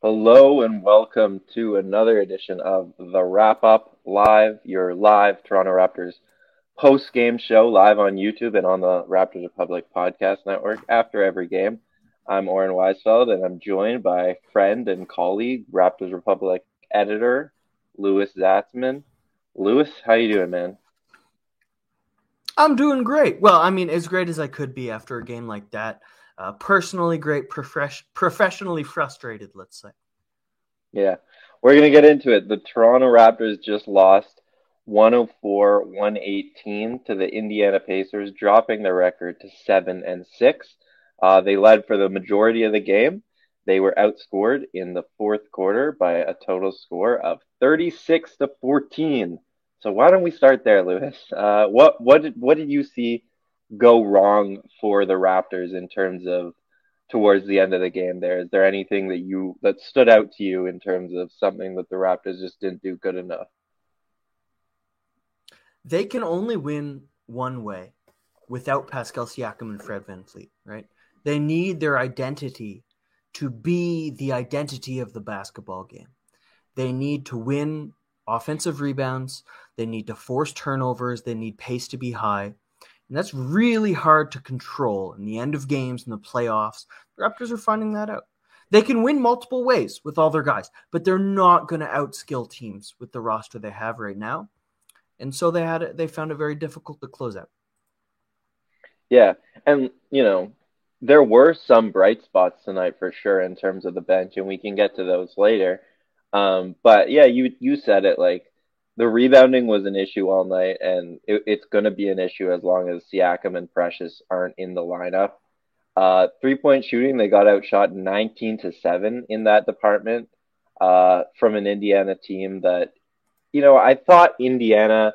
Hello and welcome to another edition of The Wrap-Up Live, your live Toronto Raptors post-game show live on YouTube and on the Raptors Republic podcast network after every game. I'm Oren Weisfeld, and I'm joined by friend and colleague, Raptors Republic editor, Louis Zatzman. Louis, how you doing, man? I'm doing great. Well, I mean, as great as I could be after a game like that. Personally great, professionally frustrated, let's say. Yeah, we're going to get into it. The Toronto Raptors just lost 104-118 to the Indiana Pacers, dropping their record to 7-6. They led for the majority of the game. They were outscored in the fourth quarter by a total score of 36-14. So why don't we start there, Louis? What did you see go wrong for the Raptors in terms of towards the end of the game there? Is there anything that stood out to you in terms of something that the Raptors just didn't do good enough? They can only win one way without Pascal Siakam and Fred Van Fleet, right? They need their identity to be the identity of the basketball game. They need to win offensive rebounds. They need to force turnovers. They need pace to be high. And that's really hard to control in the end of games and the playoffs. The Raptors are finding that out. They can win multiple ways with all their guys, but they're not going to outskill teams with the roster they have right now. And so they found it very difficult to close out. Yeah, and, you know, there were some bright spots tonight for sure in terms of the bench, and we can get to those later. But, yeah, you said it, like, the rebounding was an issue all night, and it's going to be an issue as long as Siakam and Precious aren't in the lineup. Three-point shooting, they got outshot 19-7 in that department from an Indiana team that, you know, I thought Indiana,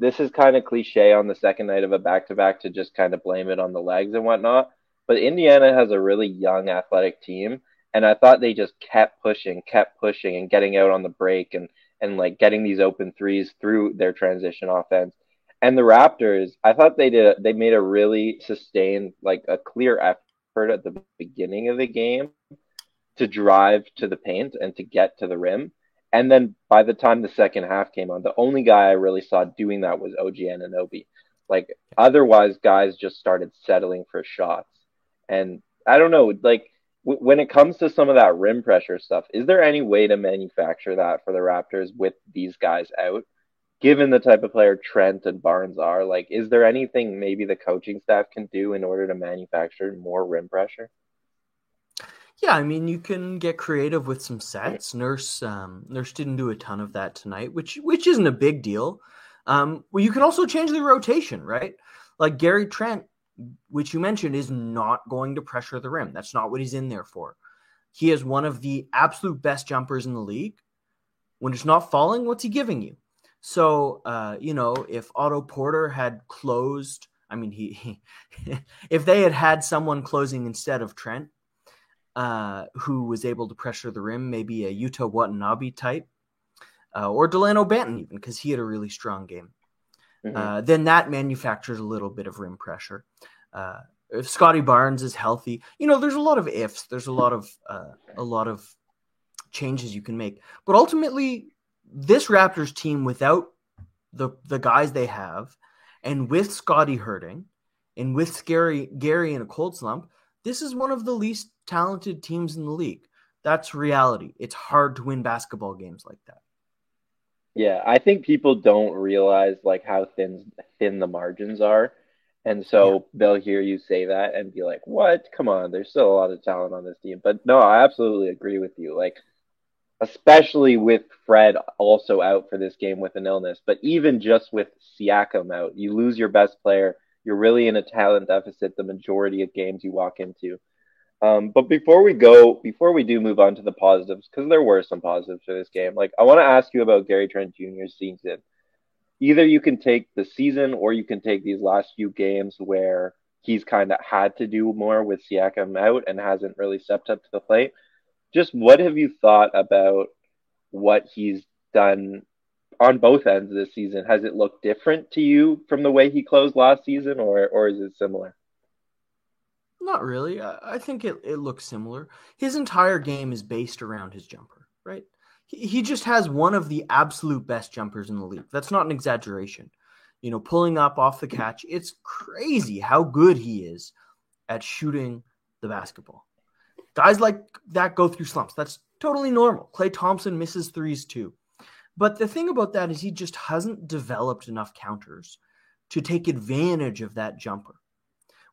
this is kind of cliche on the second night of a back-to-back to just kind of blame it on the legs and whatnot, but Indiana has a really young athletic team, and I thought they just kept pushing and getting out on the break and like getting these open threes through their transition offense. And the Raptors, I thought they made a really sustained, like a clear effort at the beginning of the game to drive to the paint and to get to the rim. And then by the time the second half came on, the only guy I really saw doing that was OG Anunoby. Like otherwise guys just started settling for shots. And I don't know, like, when it comes to some of that rim pressure stuff, is there any way to manufacture that for the Raptors with these guys out? Given the type of player Trent and Barnes are, like, is there anything maybe the coaching staff can do in order to manufacture more rim pressure? Yeah, I mean, you can get creative with some sets. Nurse didn't do a ton of that tonight, which isn't a big deal. Well, you can also change the rotation, right? Like Gary Trent, which you mentioned, is not going to pressure the rim. That's not what he's in there for. He is one of the absolute best jumpers in the league. When it's not falling, what's he giving you? So, you know, if Otto Porter had closed, I mean, if they had someone closing instead of Trent, who was able to pressure the rim, maybe a Utah Watanabe type, or Delano Banton even, because he had a really strong game. Then that manufactures a little bit of rim pressure. If Scotty Barnes is healthy, you know, there's a lot of ifs. There's a lot of changes you can make. But ultimately, this Raptors team, without the guys they have, and with Scotty hurting, and with Gary in a cold slump, this is one of the least talented teams in the league. That's reality. It's hard to win basketball games like that. Yeah, I think people don't realize like how thin the margins are. And so They'll hear you say that and be like, what? Come on, there's still a lot of talent on this team. But no, I absolutely agree with you. Like especially with Fred also out for this game with an illness, but even just with Siakam out, you lose your best player. You're really in a talent deficit the majority of games you walk into. But before we do move on to the positives, because there were some positives for this game, I want to ask you about Gary Trent Jr.'s season. Either you can take the season or you can take these last few games where he's kind of had to do more with Siakam out and hasn't really stepped up to the plate. Just what have you thought about what he's done on both ends of this season? Has it looked different to you from the way he closed last season, or is it similar? Not really. I think it looks similar. His entire game is based around his jumper, right? He just has one of the absolute best jumpers in the league. That's not an exaggeration. Pulling up off the catch, it's crazy how good he is at shooting the basketball. Guys like that go through slumps. That's totally normal. Klay Thompson misses threes too. But the thing about that is he just hasn't developed enough counters to take advantage of that jumper.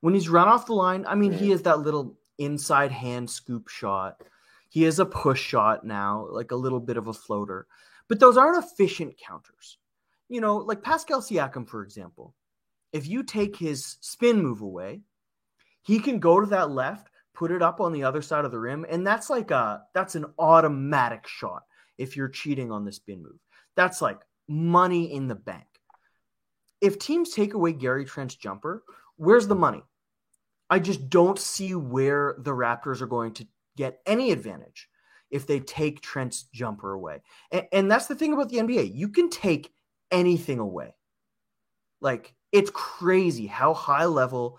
When he's run off the line, he has that little inside hand scoop shot. He has a push shot now, like a little bit of a floater. But those aren't efficient counters. Like Pascal Siakam, for example, if you take his spin move away, he can go to that left, put it up on the other side of the rim, and that's an automatic shot if you're cheating on the spin move. That's like money in the bank. If teams take away Gary Trent's jumper, where's the money? I just don't see where the Raptors are going to get any advantage if they take Trent's jumper away. And that's the thing about the NBA. You can take anything away. It's crazy how high level,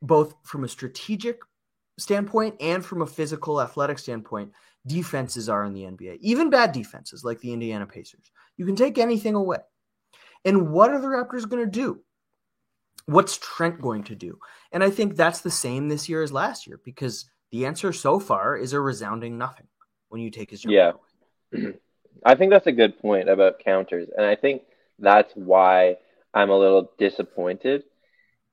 both from a strategic standpoint and from a physical athletic standpoint, defenses are in the NBA. Even bad defenses like the Indiana Pacers. You can take anything away. And what are the Raptors going to do? What's Trent going to do? And I think that's the same this year as last year, because the answer so far is a resounding nothing when you take his jumper away. I think that's a good point about counters. And I think that's why I'm a little disappointed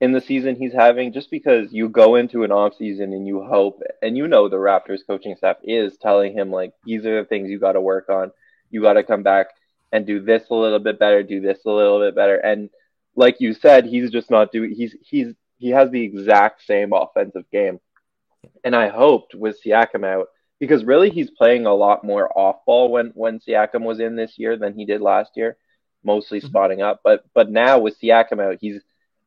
in the season he's having, just because you go into an off season and you hope, and the Raptors coaching staff is telling him, these are the things you got to work on. You got to come back and do this a little bit better, do this a little bit better. And like you said, he's just not doing, he has the exact same offensive game. And I hoped with Siakam out, because really he's playing a lot more off ball when Siakam was in this year than he did last year, mostly spotting up. But now with Siakam out,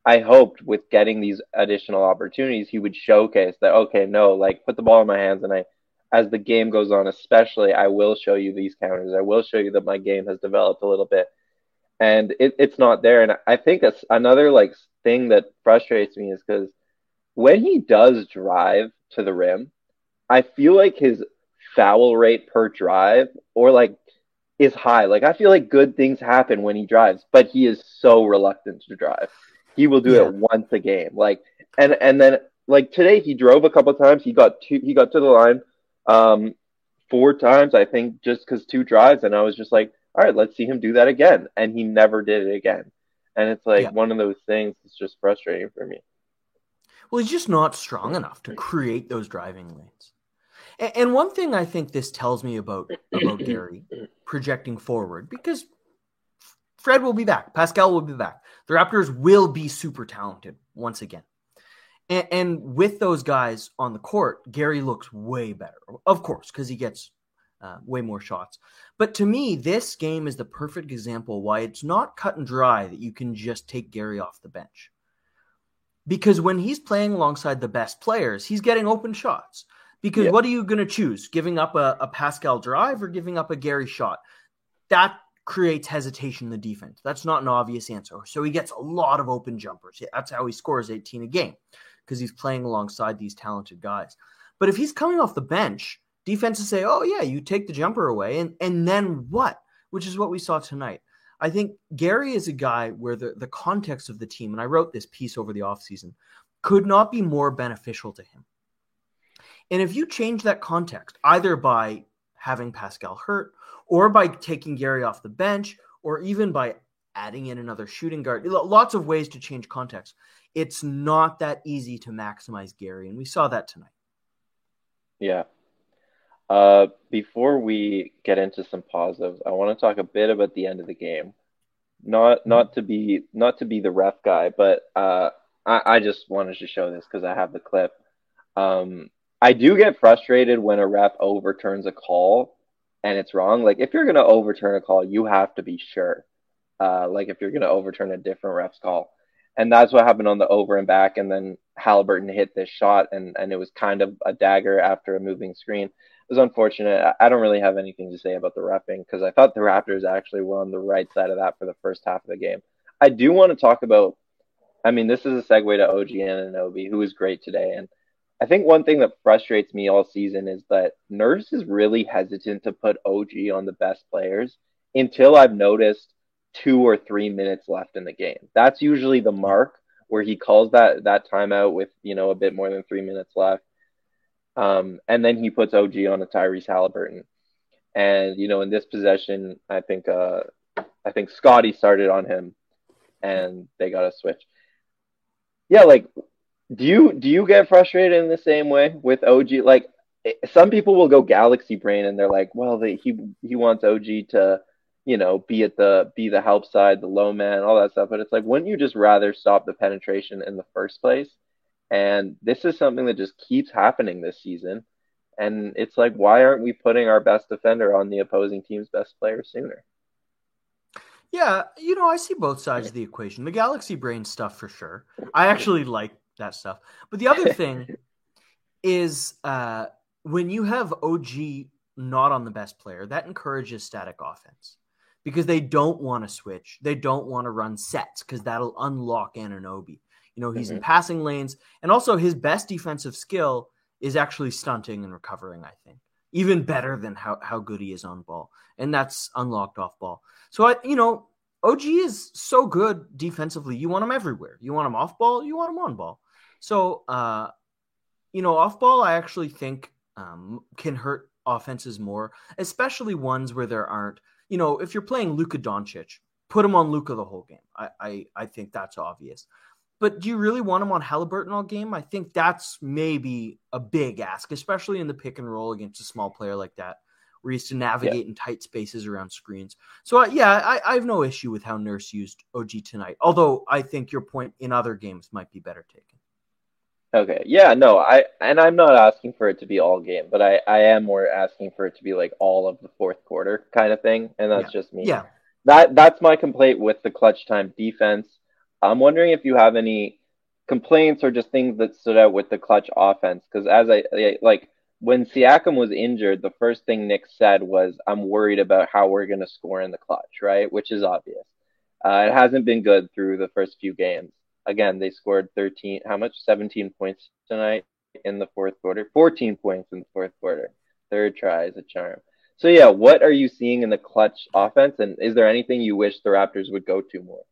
I hoped with getting these additional opportunities, he would showcase that, put the ball in my hands, and as the game goes on, especially, I will show you these counters. I will show you that my game has developed a little bit. And it's not there. And I think that's another thing that frustrates me, is because when he does drive to the rim, I feel like his foul rate per drive is high. I feel like good things happen when he drives, but he is so reluctant to drive. He will do it once a game. And then today he drove a couple times. He got to the line four times, I think, just because two drives. And I was just all right, let's see him do that again. And he never did it again. And it's one of those things that's just frustrating for me. Well, he's just not strong enough to create those driving lanes. And one thing I think this tells me about Gary projecting forward, because Fred will be back. Pascal will be back. The Raptors will be super talented once again. And with those guys on the court, Gary looks way better, of course, because he gets way more shots. But to me, this game is the perfect example why it's not cut and dry that you can just take Gary off the bench. Because when he's playing alongside the best players, he's getting open shots. Because what are you going to choose? Giving up a Pascal drive or giving up a Gary shot? That creates hesitation in the defense. That's not an obvious answer. So he gets a lot of open jumpers. That's how he scores 18 a game, because he's playing alongside these talented guys. But if he's coming off the bench, defenses say, you take the jumper away. And then what? Which is what we saw tonight. I think Gary is a guy where the context of the team, and I wrote this piece over the offseason, could not be more beneficial to him. And if you change that context, either by having Pascal hurt, or by taking Gary off the bench, or even by adding in another shooting guard. Lots of ways to change context. It's not that easy to maximize Gary, and we saw that tonight. Yeah. Before we get into some positives, I want to talk a bit about the end of the game. Not to be the ref guy, but I just wanted to show this because I have the clip. I do get frustrated when a ref overturns a call and it's wrong. Like, if you're going to overturn a call, you have to be sure. Like, if you're going to overturn a different ref's call. And that's what happened on the over and back. And then Haliburton hit this shot, and it was kind of a dagger after a moving screen. It was unfortunate. I don't really have anything to say about the reffing because I thought the Raptors actually were on the right side of that for the first half of the game. I do want to talk about, I mean, this is a segue to OG Anunoby, who was great today. And I think one thing that frustrates me all season is that Nurse is really hesitant to put OG on the best players until I've noticed 2 or 3 minutes left in the game. That's usually the mark where he calls that timeout with, you know, a bit more than 3 minutes left. And then he puts OG on a Tyrese Haliburton. And, you know, in this possession, I think Scotty started on him and they got a switch. Yeah, like, do you get frustrated in the same way with OG? Like, some people will go galaxy brain and they're like, well, he wants OG to, you know, be the help side, the low man, all that stuff. But it's like, wouldn't you just rather stop the penetration in the first place? And this is something that just keeps happening this season. And it's like, why aren't we putting our best defender on the opposing team's best player sooner? Yeah, you know, I see both sides of the equation. The galaxy brain stuff for sure. I actually like that stuff. But the other thing is when you have OG not on the best player, that encourages static offense. Because they don't want to switch. They don't want to run sets because that'll unlock Anunoby. You know, he's in passing lanes. And also his best defensive skill is actually stunting and recovering, I think. Even better than how good he is on ball. And that's unlocked off ball. So, OG is so good defensively. You want him everywhere. You want him off ball. You want him on ball. So, off ball, I actually think can hurt offenses more, especially ones where there aren't. You know, if you're playing Luka Doncic, put him on Luka the whole game. I think that's obvious. But do you really want him on Haliburton all game? I think that's maybe a big ask, especially in the pick and roll against a small player like that, where he used to navigate in tight spaces around screens. So, I have no issue with how Nurse used OG tonight, although I think your point in other games might be better taken. Okay, yeah, no, I'm not asking for it to be all game, but I am more asking for it to be like all of the fourth quarter kind of thing, and that's just me. Yeah, that's my complaint with the clutch time defense. I'm wondering if you have any complaints or just things that stood out with the clutch offense, because as I like when Siakam was injured, the first thing Nick said was, "I'm worried about how we're going to score in the clutch," right? Which is obvious. It hasn't been good through the first few games. Again, they scored 17 points tonight in the fourth quarter, 14 points in the fourth quarter. Third try is a charm. So, yeah, what are you seeing in the clutch offense? And is there anything you wish the Raptors would go to more?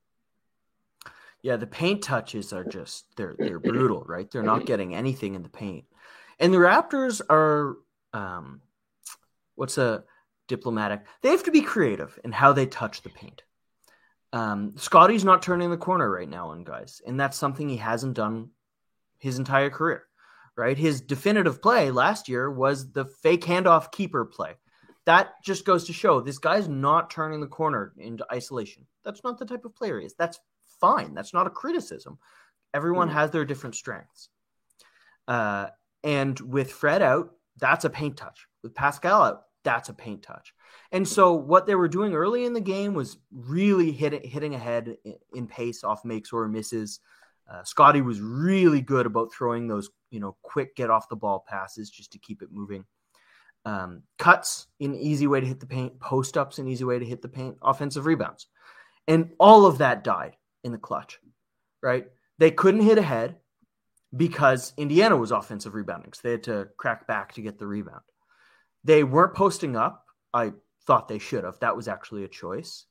Yeah, the paint touches are just, they're brutal, right? They're not getting anything in the paint. And the Raptors are, what's a diplomatic? They have to be creative in how they touch the paint. Scotty's not turning the corner right now on guys, and that's something he hasn't done his entire career, right? His definitive play last year was the fake handoff keeper play. That just goes to show this guy's not turning the corner into isolation. That's not the type of player he is. That's fine. That's not a criticism. Everyone has their different strengths. And with Fred out, that's a paint touch. With Pascal out, that's a paint touch. And so what they were doing early in the game was really hitting ahead in pace off makes or misses. Scotty was really good about throwing those, quick get off the ball passes just to keep it moving. Cuts, an easy way to hit the paint. Post-ups, an easy way to hit the paint. Offensive rebounds. And all of that died in the clutch, right? They couldn't hit ahead because Indiana was offensive rebounding. So they had to crack back to get the rebound. They weren't posting up. I thought they should have. That was actually a choice.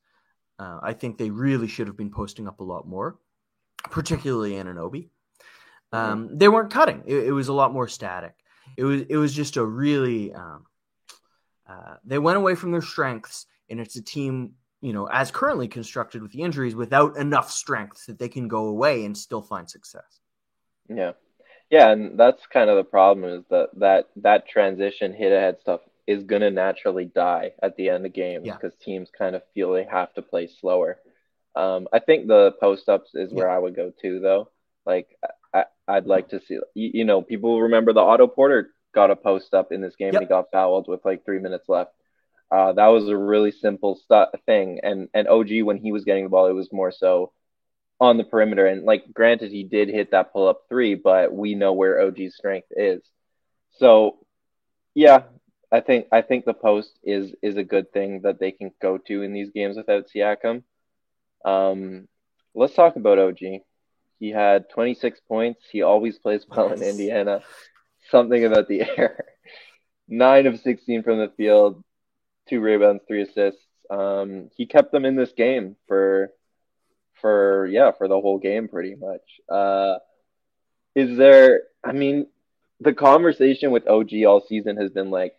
I think they really should have been posting up a lot more, particularly Anunoby. They weren't cutting. It was a lot more static. It was just a really they went away from their strengths, and it's a team, as currently constructed with the injuries, without enough strengths that they can go away and still find success. Yeah. Yeah, and that's kind of the problem is that transition hit-ahead stuff is going to naturally die at the end of games because teams kind of feel they have to play slower. I think the post-ups is where I would go to, though. Like, I'd like to see, you know, people remember the Otto Porter got a post-up in this game and he got fouled with like 3 minutes left. That was a really simple thing. And OG, when he was getting the ball, it was more so on the perimeter. And, like, granted, he did hit that pull-up three, but we know where OG's strength is. So, yeah, I think the post is a good thing that they can go to in these games without Siakam. Let's talk about OG. He had 26 points. He always plays well in Indiana. Something about the air. 9 of 16 from the field, 2 rebounds, 3 assists. He kept them in this game for the whole game pretty much. The conversation with OG all season has been like,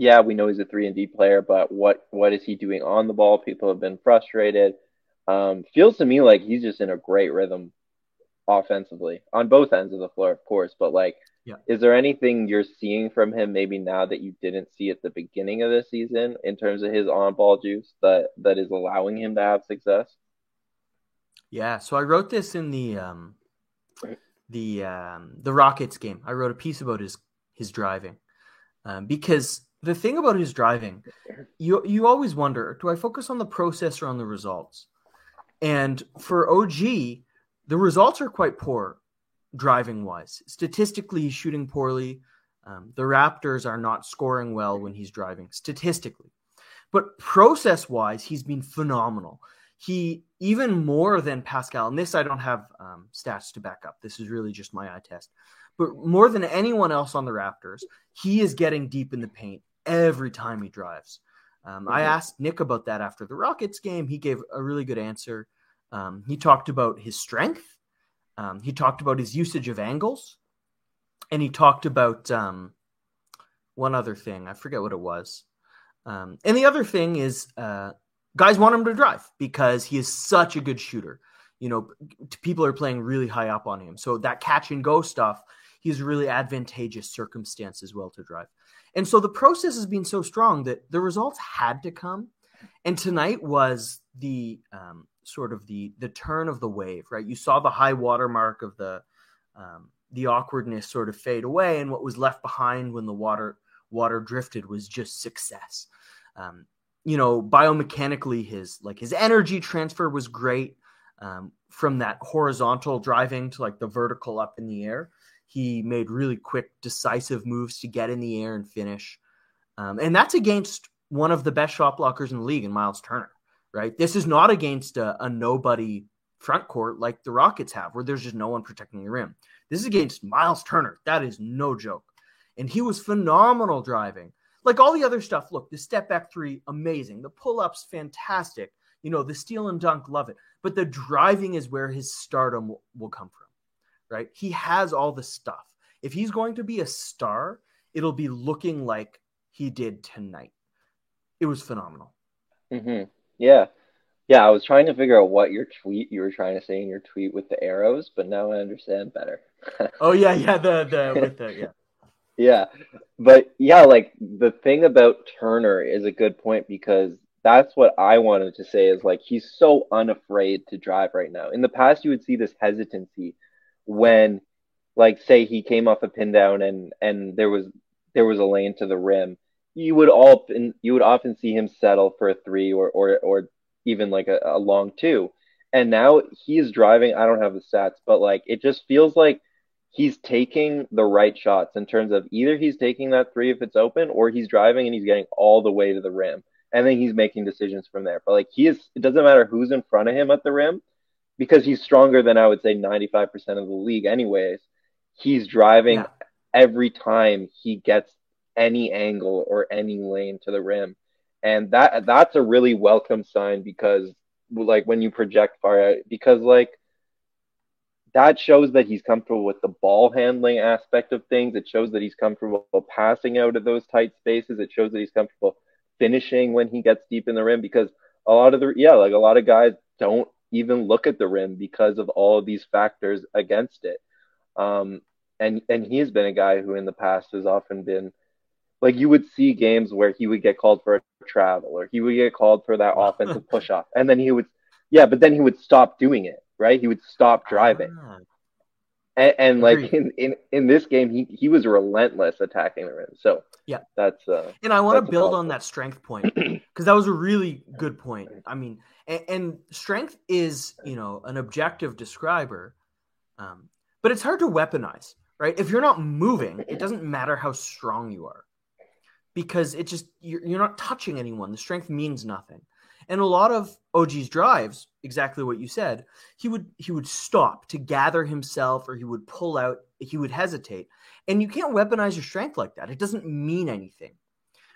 yeah, we know he's a 3-and-D player, but what is he doing on the ball? People have been frustrated. Feels to me like he's just in a great rhythm offensively on both ends of the floor, of course. But, like, is there anything you're seeing from him maybe now that you didn't see at the beginning of the season in terms of his on-ball juice that is allowing him to have success? Yeah, so I wrote this in the Rockets game. I wrote a piece about his driving because – the thing about his driving, you always wonder, do I focus on the process or on the results? And for OG, the results are quite poor driving-wise. Statistically, he's shooting poorly. The Raptors are not scoring well when he's driving, statistically. But process-wise, he's been phenomenal. He, even more than Pascal, and this I don't have stats to back up. This is really just my eye test. But more than anyone else on the Raptors, he is getting deep in the paint every time he drives. I asked Nick about that after the Rockets game. He gave a really good answer. He talked about his strength. He talked about his usage of angles. And he talked about one other thing. I forget what it was. And the other thing is guys want him to drive because he is such a good shooter. You know, people are playing really high up on him. So that catch and go stuff, he's really advantageous circumstance as well to drive. And so the process has been so strong that the results had to come. And tonight was the sort of the turn of the wave, right? You saw the high watermark of the awkwardness sort of fade away. And what was left behind when the water drifted was just success. You know, biomechanically, his energy transfer was great from that horizontal driving to like the vertical up in the air. He made really quick, decisive moves to get in the air and finish. And that's against one of the best shot blockers in the league in Myles Turner, right? This is not against a nobody front court like the Rockets have, where there's just no one protecting the rim. This is against Myles Turner. That is no joke. And he was phenomenal driving. Like all the other stuff, look, the step back three, amazing. The pull-ups, fantastic. You know, the steal and dunk, love it. But the driving is where his stardom will come from. Right? He has all the stuff. If he's going to be a star, it'll be looking like he did tonight. It was phenomenal. Mm-hmm. Yeah. Yeah. I was trying to figure out what you were trying to say in your tweet with the arrows, but now I understand better. Oh yeah. Yeah. Yeah. Yeah. But yeah, like the thing about Turner is a good point because that's what I wanted to say is like, he's so unafraid to drive right now. In the past, you would see this hesitancy when, like, say he came off a pin down and there was a lane to the rim, you would often see him settle for a three or even like a long two. And now he is driving. I don't have the stats, but like it just feels like he's taking the right shots in terms of either he's taking that three if it's open, or he's driving and he's getting all the way to the rim, and then he's making decisions from there. But like it doesn't matter who's in front of him at the rim, because he's stronger than I would say 95% of the league anyways. He's driving every time he gets any angle or any lane to the rim. And that's a really welcome sign because, like, when you project far out, because, like, that shows that he's comfortable with the ball handling aspect of things. It shows that he's comfortable passing out of those tight spaces. It shows that he's comfortable finishing when he gets deep in the rim because a lot of guys don't even look at the rim because of all of these factors against it. And he has been a guy who in the past has often been Like, you would see games where he would get called for a travel, or he would get called for that offensive push-off. And then he would, but then he would stop doing it, right? He would stop driving. And like, in this game, he was relentless attacking the rim. So, yeah, that's – and I want to build on that strength point, because that was a really good point. I mean, and strength is, you know, an objective describer, but it's hard to weaponize, right? If you're not moving, it doesn't matter how strong you are. Because it just, you're not touching anyone. The strength means nothing. And a lot of OG's drives, exactly what you said, he would stop to gather himself, or he would pull out, he would hesitate. And you can't weaponize your strength like that. It doesn't mean anything.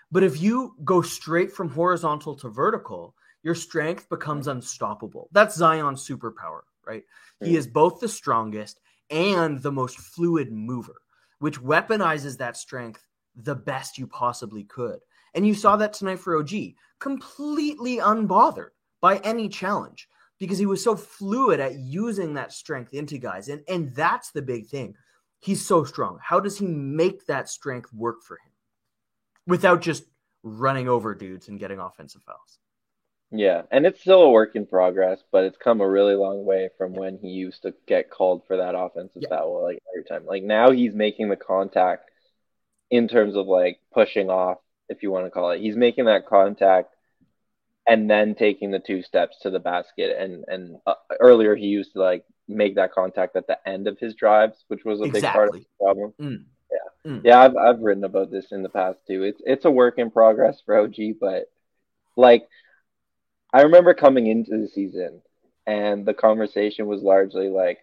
But if you go straight from horizontal to vertical, your strength becomes unstoppable. That's Zion's superpower, right? He is both the strongest and the most fluid mover, which weaponizes that strength the best you possibly could. And you saw that tonight for OG, completely unbothered by any challenge, because he was so fluid at using that strength into guys. And that's the big thing. He's so strong. How does he make that strength work for him without just running over dudes and getting offensive fouls? Yeah, and it's still a work in progress, but it's come a really long way from when he used to get called for that offensive foul, like, every time. Like, now he's making the contact. In terms of, like, pushing off, if you want to call it, he's making that contact and then taking the two steps to the basket. And earlier he used to, like, make that contact at the end of his drives, which was a big part of the problem. I've written about this in the past too. It's a work in progress for OG, but, like, I remember coming into the season and the conversation was largely like,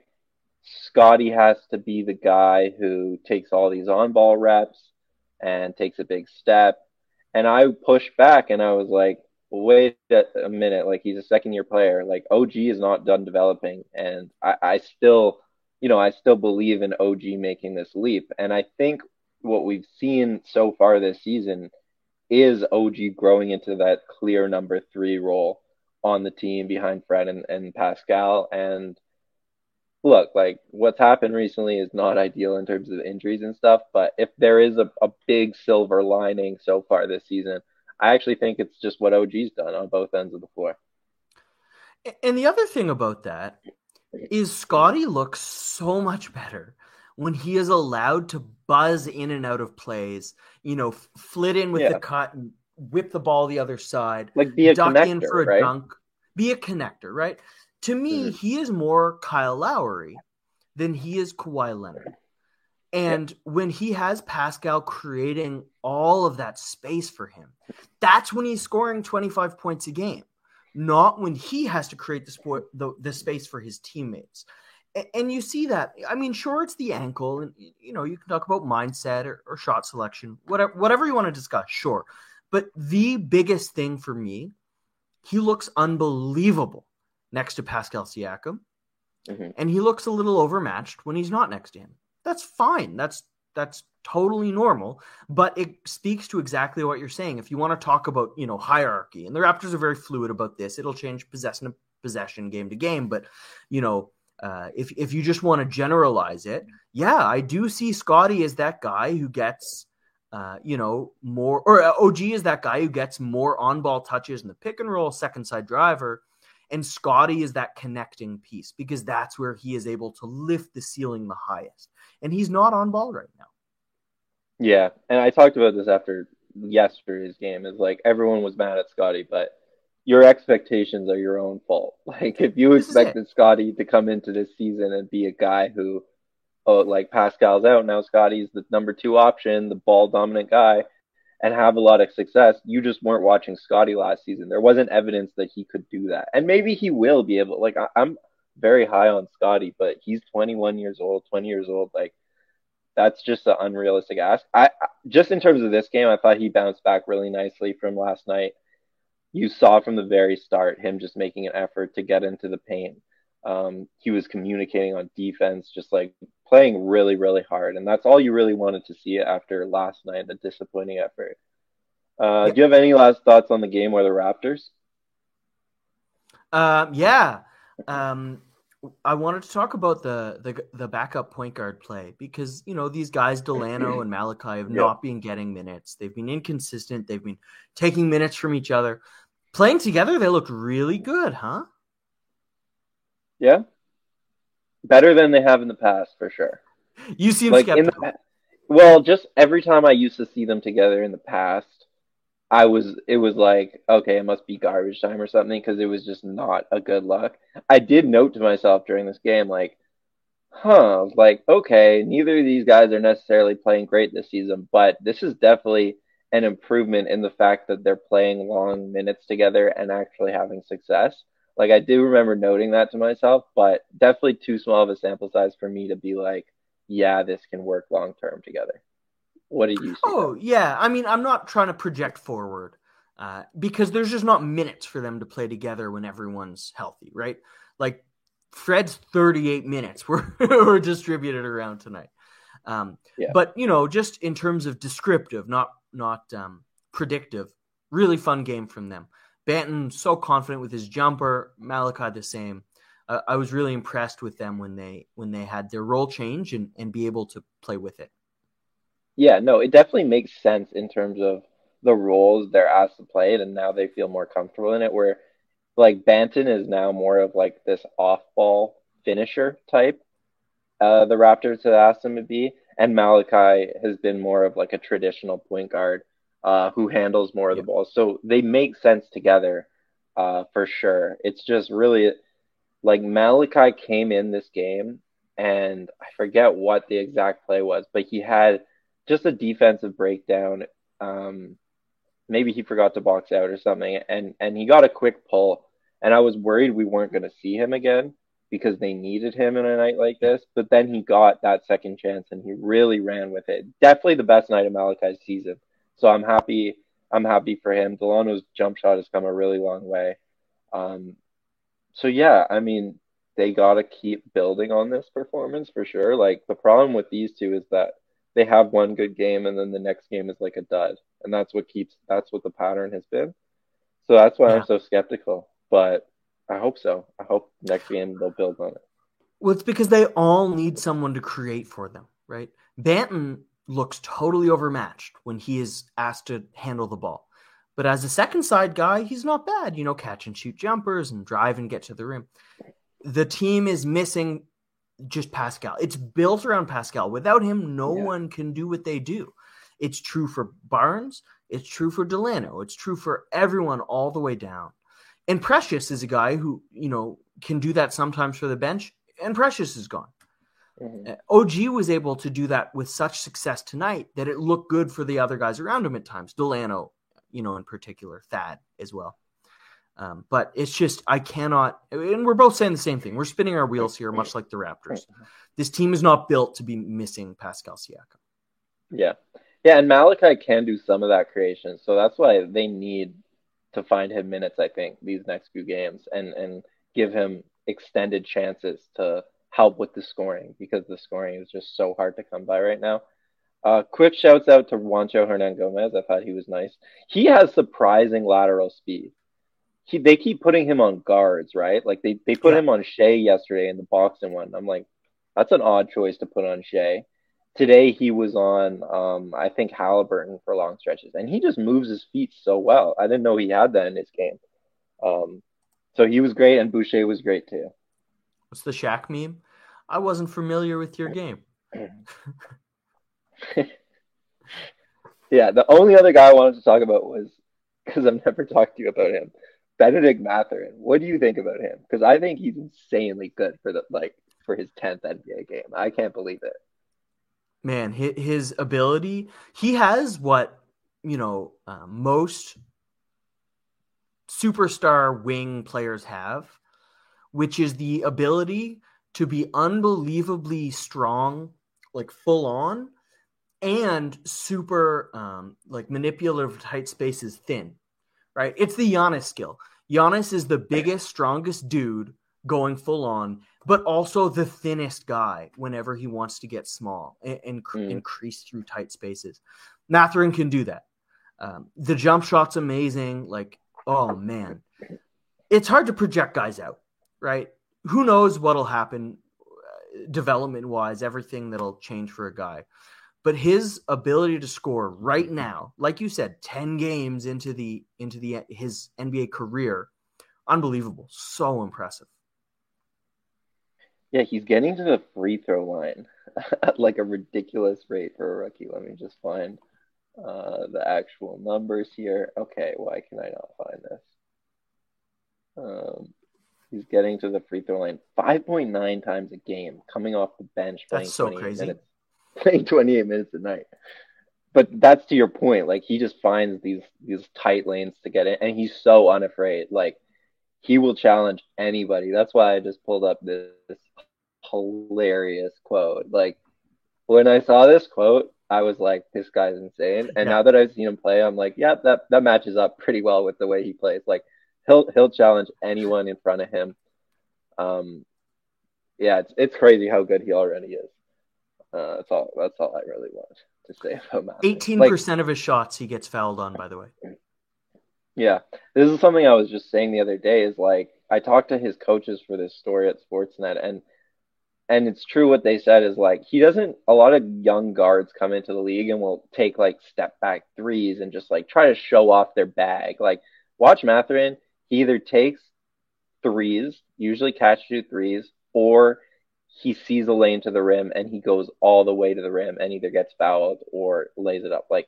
Scotty has to be the guy who takes all these on-ball reps and takes a big step. And I pushed back and I was like, wait a minute, like, he's a second-year player. Like, OG is not done developing. And I still believe in OG making this leap. And I think what we've seen so far this season is OG growing into that clear number 3 role on the team behind Fred and Pascal. And look, like, what's happened recently is not ideal in terms of injuries and stuff, but if there is a big silver lining so far this season, I actually think it's just what OG's done on both ends of the floor. And the other thing about that is Scotty looks so much better when he is allowed to buzz in and out of plays, you know, flit in with the cut and whip the ball the other side, like, be a duck connector, in for a dunk, be a connector, right? To me, he is more Kyle Lowry than he is Kawhi Leonard. And when he has Pascal creating all of that space for him, that's when he's scoring 25 points a game, not when he has to create the space for his teammates. And you see that. I mean, sure, it's the ankle. And, you know, you can talk about mindset or shot selection, whatever you want to discuss, sure. But the biggest thing for me, he looks unbelievable next to Pascal Siakam, and he looks a little overmatched when he's not next to him. That's fine. That's totally normal, but it speaks to exactly what you're saying. If you want to talk about, you know, hierarchy, and the Raptors are very fluid about this, it'll change possession, game to game. But, you know, if you just want to generalize it, I do see Scotty as that guy who gets, you know, more, or OG is that guy who gets more on-ball touches in the pick and roll, second side driver. And Scotty is that connecting piece, because that's where he is able to lift the ceiling the highest. And he's not on ball right now. Yeah, and I talked about this after yesterday's game. It's like, everyone was mad at Scotty, but your expectations are your own fault. Like, if you expected Scotty to come into this season and be a guy who, like, Pascal's out, now Scotty's the number 2 option, the ball-dominant guy, and have a lot of success, you just weren't watching Scotty last season. There wasn't evidence that he could do that. And maybe he will be able, like, I'm very high on Scotty, but he's 20 years old. Like, that's just an unrealistic ask. I just, in terms of this game, I thought he bounced back really nicely from last night. You saw from the very start him just making an effort to get into the paint. He was communicating on defense, just, like, playing really, really hard. And that's all you really wanted to see after last night, the disappointing effort. Do you have any last thoughts on the game or the Raptors? I wanted to talk about the backup point guard play because, you know, these guys, Delano and Malachi, have not been getting minutes. They've been inconsistent. They've been taking minutes from each other. Playing together, they looked really good, huh? Yeah. Better than they have in the past, for sure. You seem like skeptical. Well, just every time I used to see them together in the past, it was like, okay, it must be garbage time or something, because it was just not a good look. I did note to myself during this game, okay, neither of these guys are necessarily playing great this season, but this is definitely an improvement in the fact that they're playing long minutes together and actually having success. Like, I do remember noting that to myself, but definitely too small of a sample size for me to be like, yeah, this can work long term together. What do you see? Oh, yeah. I mean, I'm not trying to project forward because there's just not minutes for them to play together when everyone's healthy, right? Like, Fred's 38 minutes were distributed around tonight. But, you know, just in terms of descriptive, not predictive, really fun game from them. Banton, so confident with his jumper. Malachi, the same. I was really impressed with them when they had their role change and be able to play with it. Yeah, no, it definitely makes sense in terms of the roles they're asked to play, and now they feel more comfortable in it, where like Banton is now more of like this off-ball finisher type the Raptors have asked him to be, and Malachi has been more of like a traditional point guard who handles more of the ball. So they make sense together for sure. It's just really like Malachi came in this game, and I forget what the exact play was, but he had just a defensive breakdown. Maybe he forgot to box out or something, and he got a quick pull, and I was worried we weren't going to see him again because they needed him in a night like this, but then he got that second chance and he really ran with it. Definitely the best night of Malachi's season, so I'm happy for him. Delano's jump shot has come a really long way. So yeah, I mean, they got to keep building on this performance for sure. Like, the problem with these two is that they have one good game and then the next game is like a dud. And that's what the pattern has been. So that's why I'm so skeptical, but I hope so. I hope next game they'll build on it. Well, it's because they all need someone to create for them, right? Banton looks totally overmatched when he is asked to handle the ball. But as a second side guy, he's not bad, you know, catch and shoot jumpers and drive and get to the rim. The team is missing just Pascal. It's built around Pascal. Without him, no one can do what they do. It's true for Barnes. It's true for Delano. It's true for everyone all the way down. And Precious is a guy who, you know, can do that sometimes for the bench, and Precious is gone. Mm-hmm. OG was able to do that with such success tonight that it looked good for the other guys around him at times. Delano, you know, in particular, Thad as well. But it's just, I cannot, and we're both saying the same thing. We're spinning our wheels here, much like the Raptors. This team is not built to be missing Pascal Siakam. Yeah. Yeah, and Malachi can do some of that creation. So that's why they need to find him minutes, I think, these next few games, and give him extended chances to help with the scoring, because the scoring is just so hard to come by right now. Quick shouts out to Juancho Hernan-Gomez. I thought he was nice. He has surprising lateral speed. They keep putting him on guards, right? Like, they put him on Shea yesterday in the boxing one. I'm like, that's an odd choice to put on Shea. Today he was on, I think, Haliburton for long stretches. And he just moves his feet so well. I didn't know he had that in his game. So he was great, and Boucher was great too. What's the Shaq meme? I wasn't familiar with your game. Yeah, the only other guy I wanted to talk about was, because I've never talked to you about him, Bennedict Mathurin. What do you think about him? Because I think he's insanely good for his 10th NBA game. I can't believe it. Man, his ability. He has what, you know, most superstar wing players have, which is the ability to be unbelievably strong, like full on, and super like manipulative tight spaces thin. Right? It's the Giannis skill. Giannis is the biggest, strongest dude going full on, but also the thinnest guy whenever he wants to get small and crease through tight spaces. Mathurin can do that. The jump shot's amazing. Like, oh man, it's hard to project guys out, right? who knows what'll happen development-wise, everything that'll change for a guy. But his ability to score right now, like you said, 10 games into his NBA career, unbelievable. So impressive. Yeah, he's getting to the free throw line at like a ridiculous rate for a rookie. Let me just find the actual numbers here. Okay, why can I not find this? He's getting to the free throw line 5.9 times a game, coming off the bench, playing 28 minutes a night. But that's to your point. Like, he just finds these tight lanes to get in, and he's so unafraid. Like, he will challenge anybody. That's why I just pulled up this hilarious quote. Like, when I saw this quote, I was like, this guy's insane. And now that I've seen him play, I'm like, yeah, that matches up pretty well with the way he plays. Like, he'll challenge anyone in front of him. Yeah, it's crazy how good he already is. That's all I really want to say about Matt. 18% of his shots he gets fouled on, by the way. Yeah. This is something I was just saying the other day is, like, I talked to his coaches for this story at Sportsnet, and it's true what they said is, like, a lot of young guards come into the league and will take, like, step back threes and just, like, try to show off their bag. Like, watch Mathurin, he either takes threes, usually catch shoot threes, or he sees a lane to the rim and he goes all the way to the rim and either gets fouled or lays it up. Like,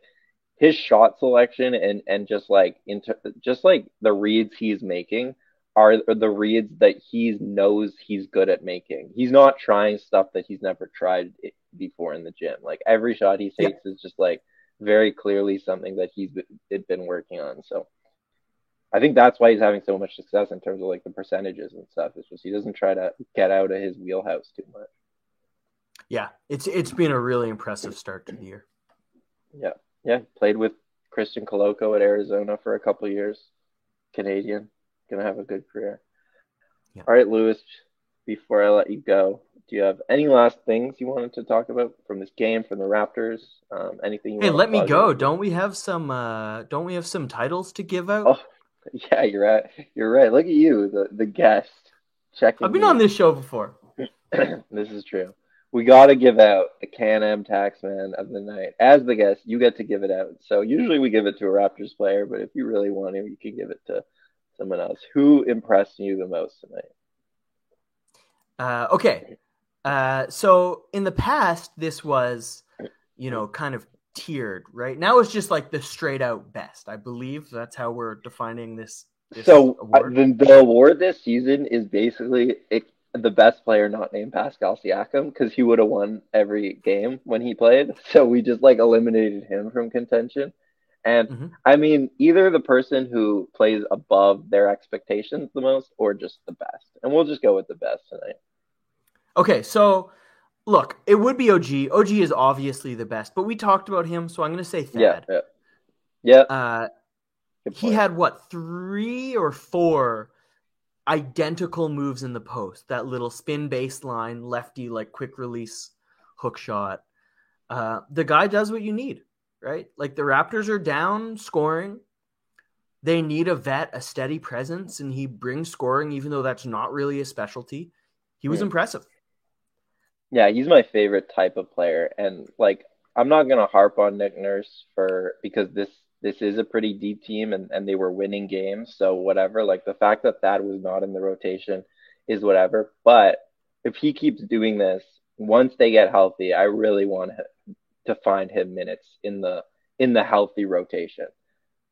his shot selection and just like the reads he's making are the reads that he knows he's good at making. He's not trying stuff that he's never tried before in the gym. Like, every shot he takes is just, like, very clearly something that he's been working on. So I think that's why he's having so much success in terms of, like, the percentages and stuff. It's just he doesn't try to get out of his wheelhouse too much. Yeah, it's been a really impressive start to the year. Yeah, played with Christian Koloko at Arizona for a couple of years. Canadian, going to have a good career. Yeah. All right, Louis, before I let you go, do you have any last things you wanted to talk about from this game, from the Raptors? Anything you want to let me go. Don't we have some titles to give out? Oh. Yeah, you're right. Look at you, the guest. Checking. I've been on this show before. This is true. We got to give out the Can-Am Tax Man of the night. As the guest, you get to give it out. So usually we give it to a Raptors player, but if you really want to, you can give it to someone else. Who impressed you the most tonight? Okay. So in the past, this was, kind of tiered, right? Now it's just like the straight out best. I believe that's how we're defining this so award. The award this season is basically the best player not named Pascal Siakam, because he would have won every game when he played, so we just, like, eliminated him from contention. And I mean, either the person who plays above their expectations the most or just the best, and we'll just go with the best tonight. Okay, so look, it would be OG. OG is obviously the best, but we talked about him, so I'm going to say Thad. Yeah. He had, what, 3 or 4 identical moves in the post? That little spin baseline, lefty, like, quick release hook shot. The guy does what you need, right? Like, the Raptors are down scoring. They need a vet, a steady presence, and he brings scoring, even though that's not really a specialty. He was impressive. Yeah, he's my favorite type of player. And, like, I'm not going to harp on Nick Nurse because this is a pretty deep team and they were winning games. So whatever, like, the fact that Thad was not in the rotation is whatever. But if he keeps doing this, once they get healthy, I really want to find him minutes in the healthy rotation,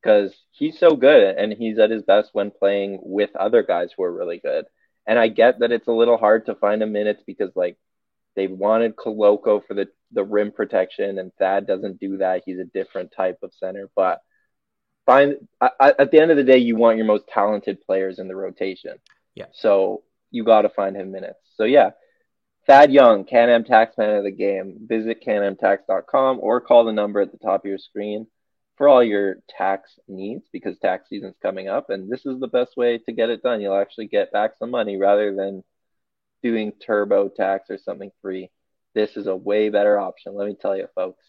because he's so good and he's at his best when playing with other guys who are really good. And I get that it's a little hard to find him minutes because, like, they wanted Koloko for the rim protection, and Thad doesn't do that. He's a different type of center. But at the end of the day, you want your most talented players in the rotation. Yeah. So you got to find him minutes. So, yeah, Thad Young, Can-Am Tax Man of the game. Visit canamtax.com or call the number at the top of your screen for all your tax needs, because tax season's coming up, and this is the best way to get it done. You'll actually get back some money rather than doing TurboTax or something free. This is a way better option, let me tell you, folks.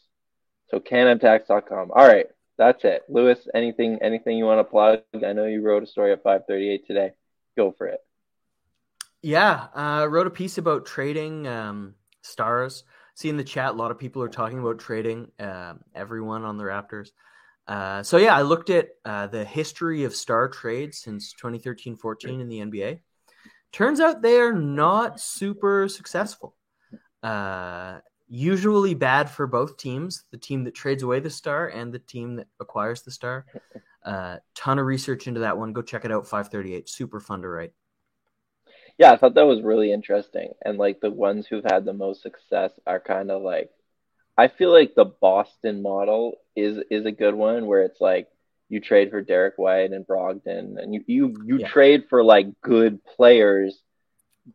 So canamtax.com. All right, that's it. Louis, anything you want to plug? I know you wrote a story at 538 today. Go for it. Yeah, wrote a piece about trading stars. See in the chat, a lot of people are talking about trading everyone on the Raptors. So yeah, I looked at the history of star trades since 2013-14 in the NBA. Turns out they are not super successful. Usually bad for both teams, the team that trades away the star and the team that acquires the star. Ton of research into that one. Go check it out, 538. Super fun to write. Yeah, I thought that was really interesting. And like the ones who've had the most success are kind of like, I feel like the Boston model is a good one where it's like you trade for Derek White and Brogdon and you trade for like good players,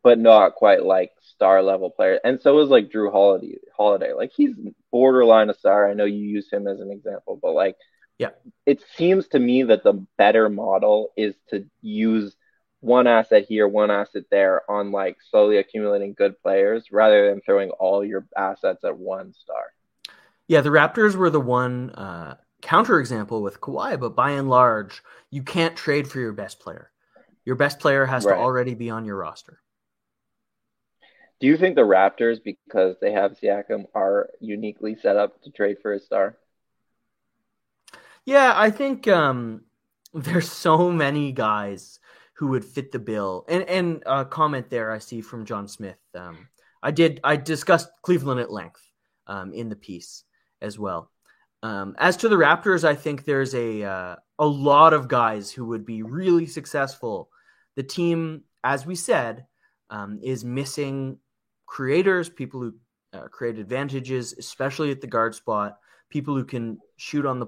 but not quite like star level players. And so is like Drew Holiday. Like he's borderline a star. I know you use him as an example, but like, yeah, it seems to me that the better model is to use one asset here, one asset there on like slowly accumulating good players rather than throwing all your assets at one star. Yeah, the Raptors were the one counterexample with Kawhi, but by and large, you can't trade for your best player. Your best player has to already be on your roster. Do you think the Raptors, because they have Siakam, are uniquely set up to trade for a star? Yeah, I think there's so many guys who would fit the bill. And a comment there I see from John Smith. I discussed Cleveland at length in the piece as well. As to the Raptors, I think there's a lot of guys who would be really successful. The team, as we said, is missing creators, people who create advantages, especially at the guard spot, people who can shoot on the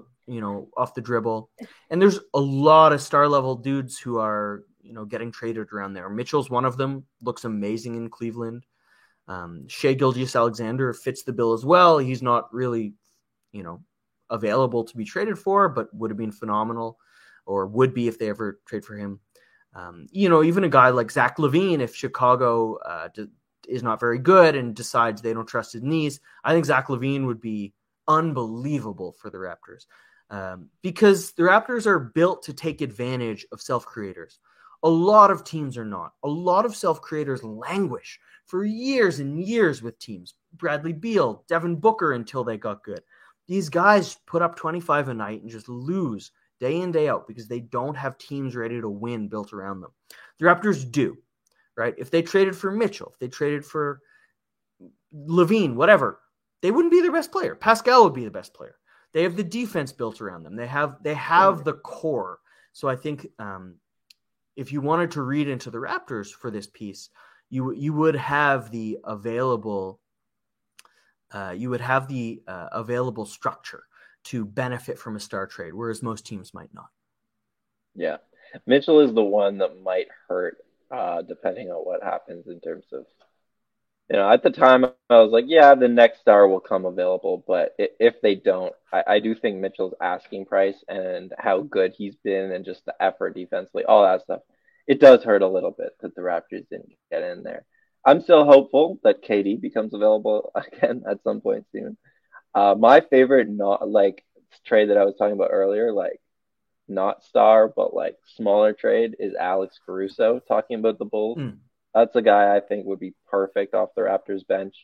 off the dribble. And there's a lot of star level dudes who are, getting traded around there. Mitchell's one of them, looks amazing in Cleveland. Shai Gilgeous-Alexander fits the bill as well. He's not really, available to be traded for, but would have been phenomenal or would be if they ever trade for him. Even a guy like Zach LaVine, if Chicago is not very good and decides they don't trust his knees, I think Zach LaVine would be unbelievable for the Raptors. Because the Raptors are built to take advantage of self-creators. A lot of teams are not. A lot of self-creators languish for years and years with teams. Bradley Beal, Devin Booker until they got good. These guys put up 25 a night and just lose day in, day out because they don't have teams ready to win built around them. The Raptors do, right? If they traded for Mitchell, if they traded for LaVine, whatever, they wouldn't be their best player. Pascal would be the best player. They have the defense built around them. They have the core. So I think if you wanted to read into the Raptors for this piece, you would have the available structure to benefit from a star trade, whereas most teams might not. Yeah, Mitchell is the one that might hurt depending on what happens in terms of. At the time I was like, yeah, the next star will come available. But if they don't, I do think Mitchell's asking price and how good he's been and just the effort defensively, all that stuff. It does hurt a little bit that the Raptors didn't get in there. I'm still hopeful that KD becomes available again at some point soon. My favorite trade that I was talking about earlier, not star, but smaller trade is Alex Caruso talking about the Bulls. That's a guy I think would be perfect off the Raptors bench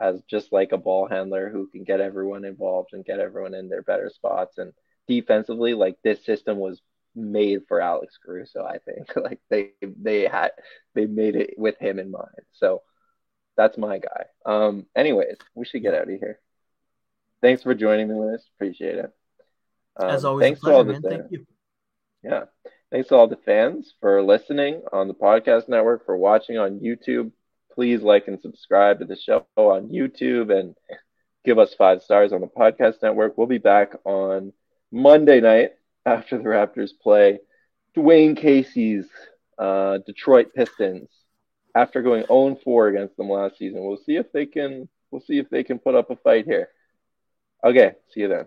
as just a ball handler who can get everyone involved and get everyone in their better spots. And defensively, this system was made for Alex Caruso, I think. They made it with him in mind. So that's my guy. Anyways, we should get out of here. Thanks for joining me, Liz. Appreciate it. As always, thanks a pleasure, man. Thank you. Yeah. Thanks to all the fans for listening on the podcast network, for watching on YouTube. Please like and subscribe to the show on YouTube and give us 5 stars on the podcast network. We'll be back on Monday night after the Raptors play Dwayne Casey's Detroit Pistons. After going 0-4 against them last season, we'll see if they can put up a fight here. Okay, see you then.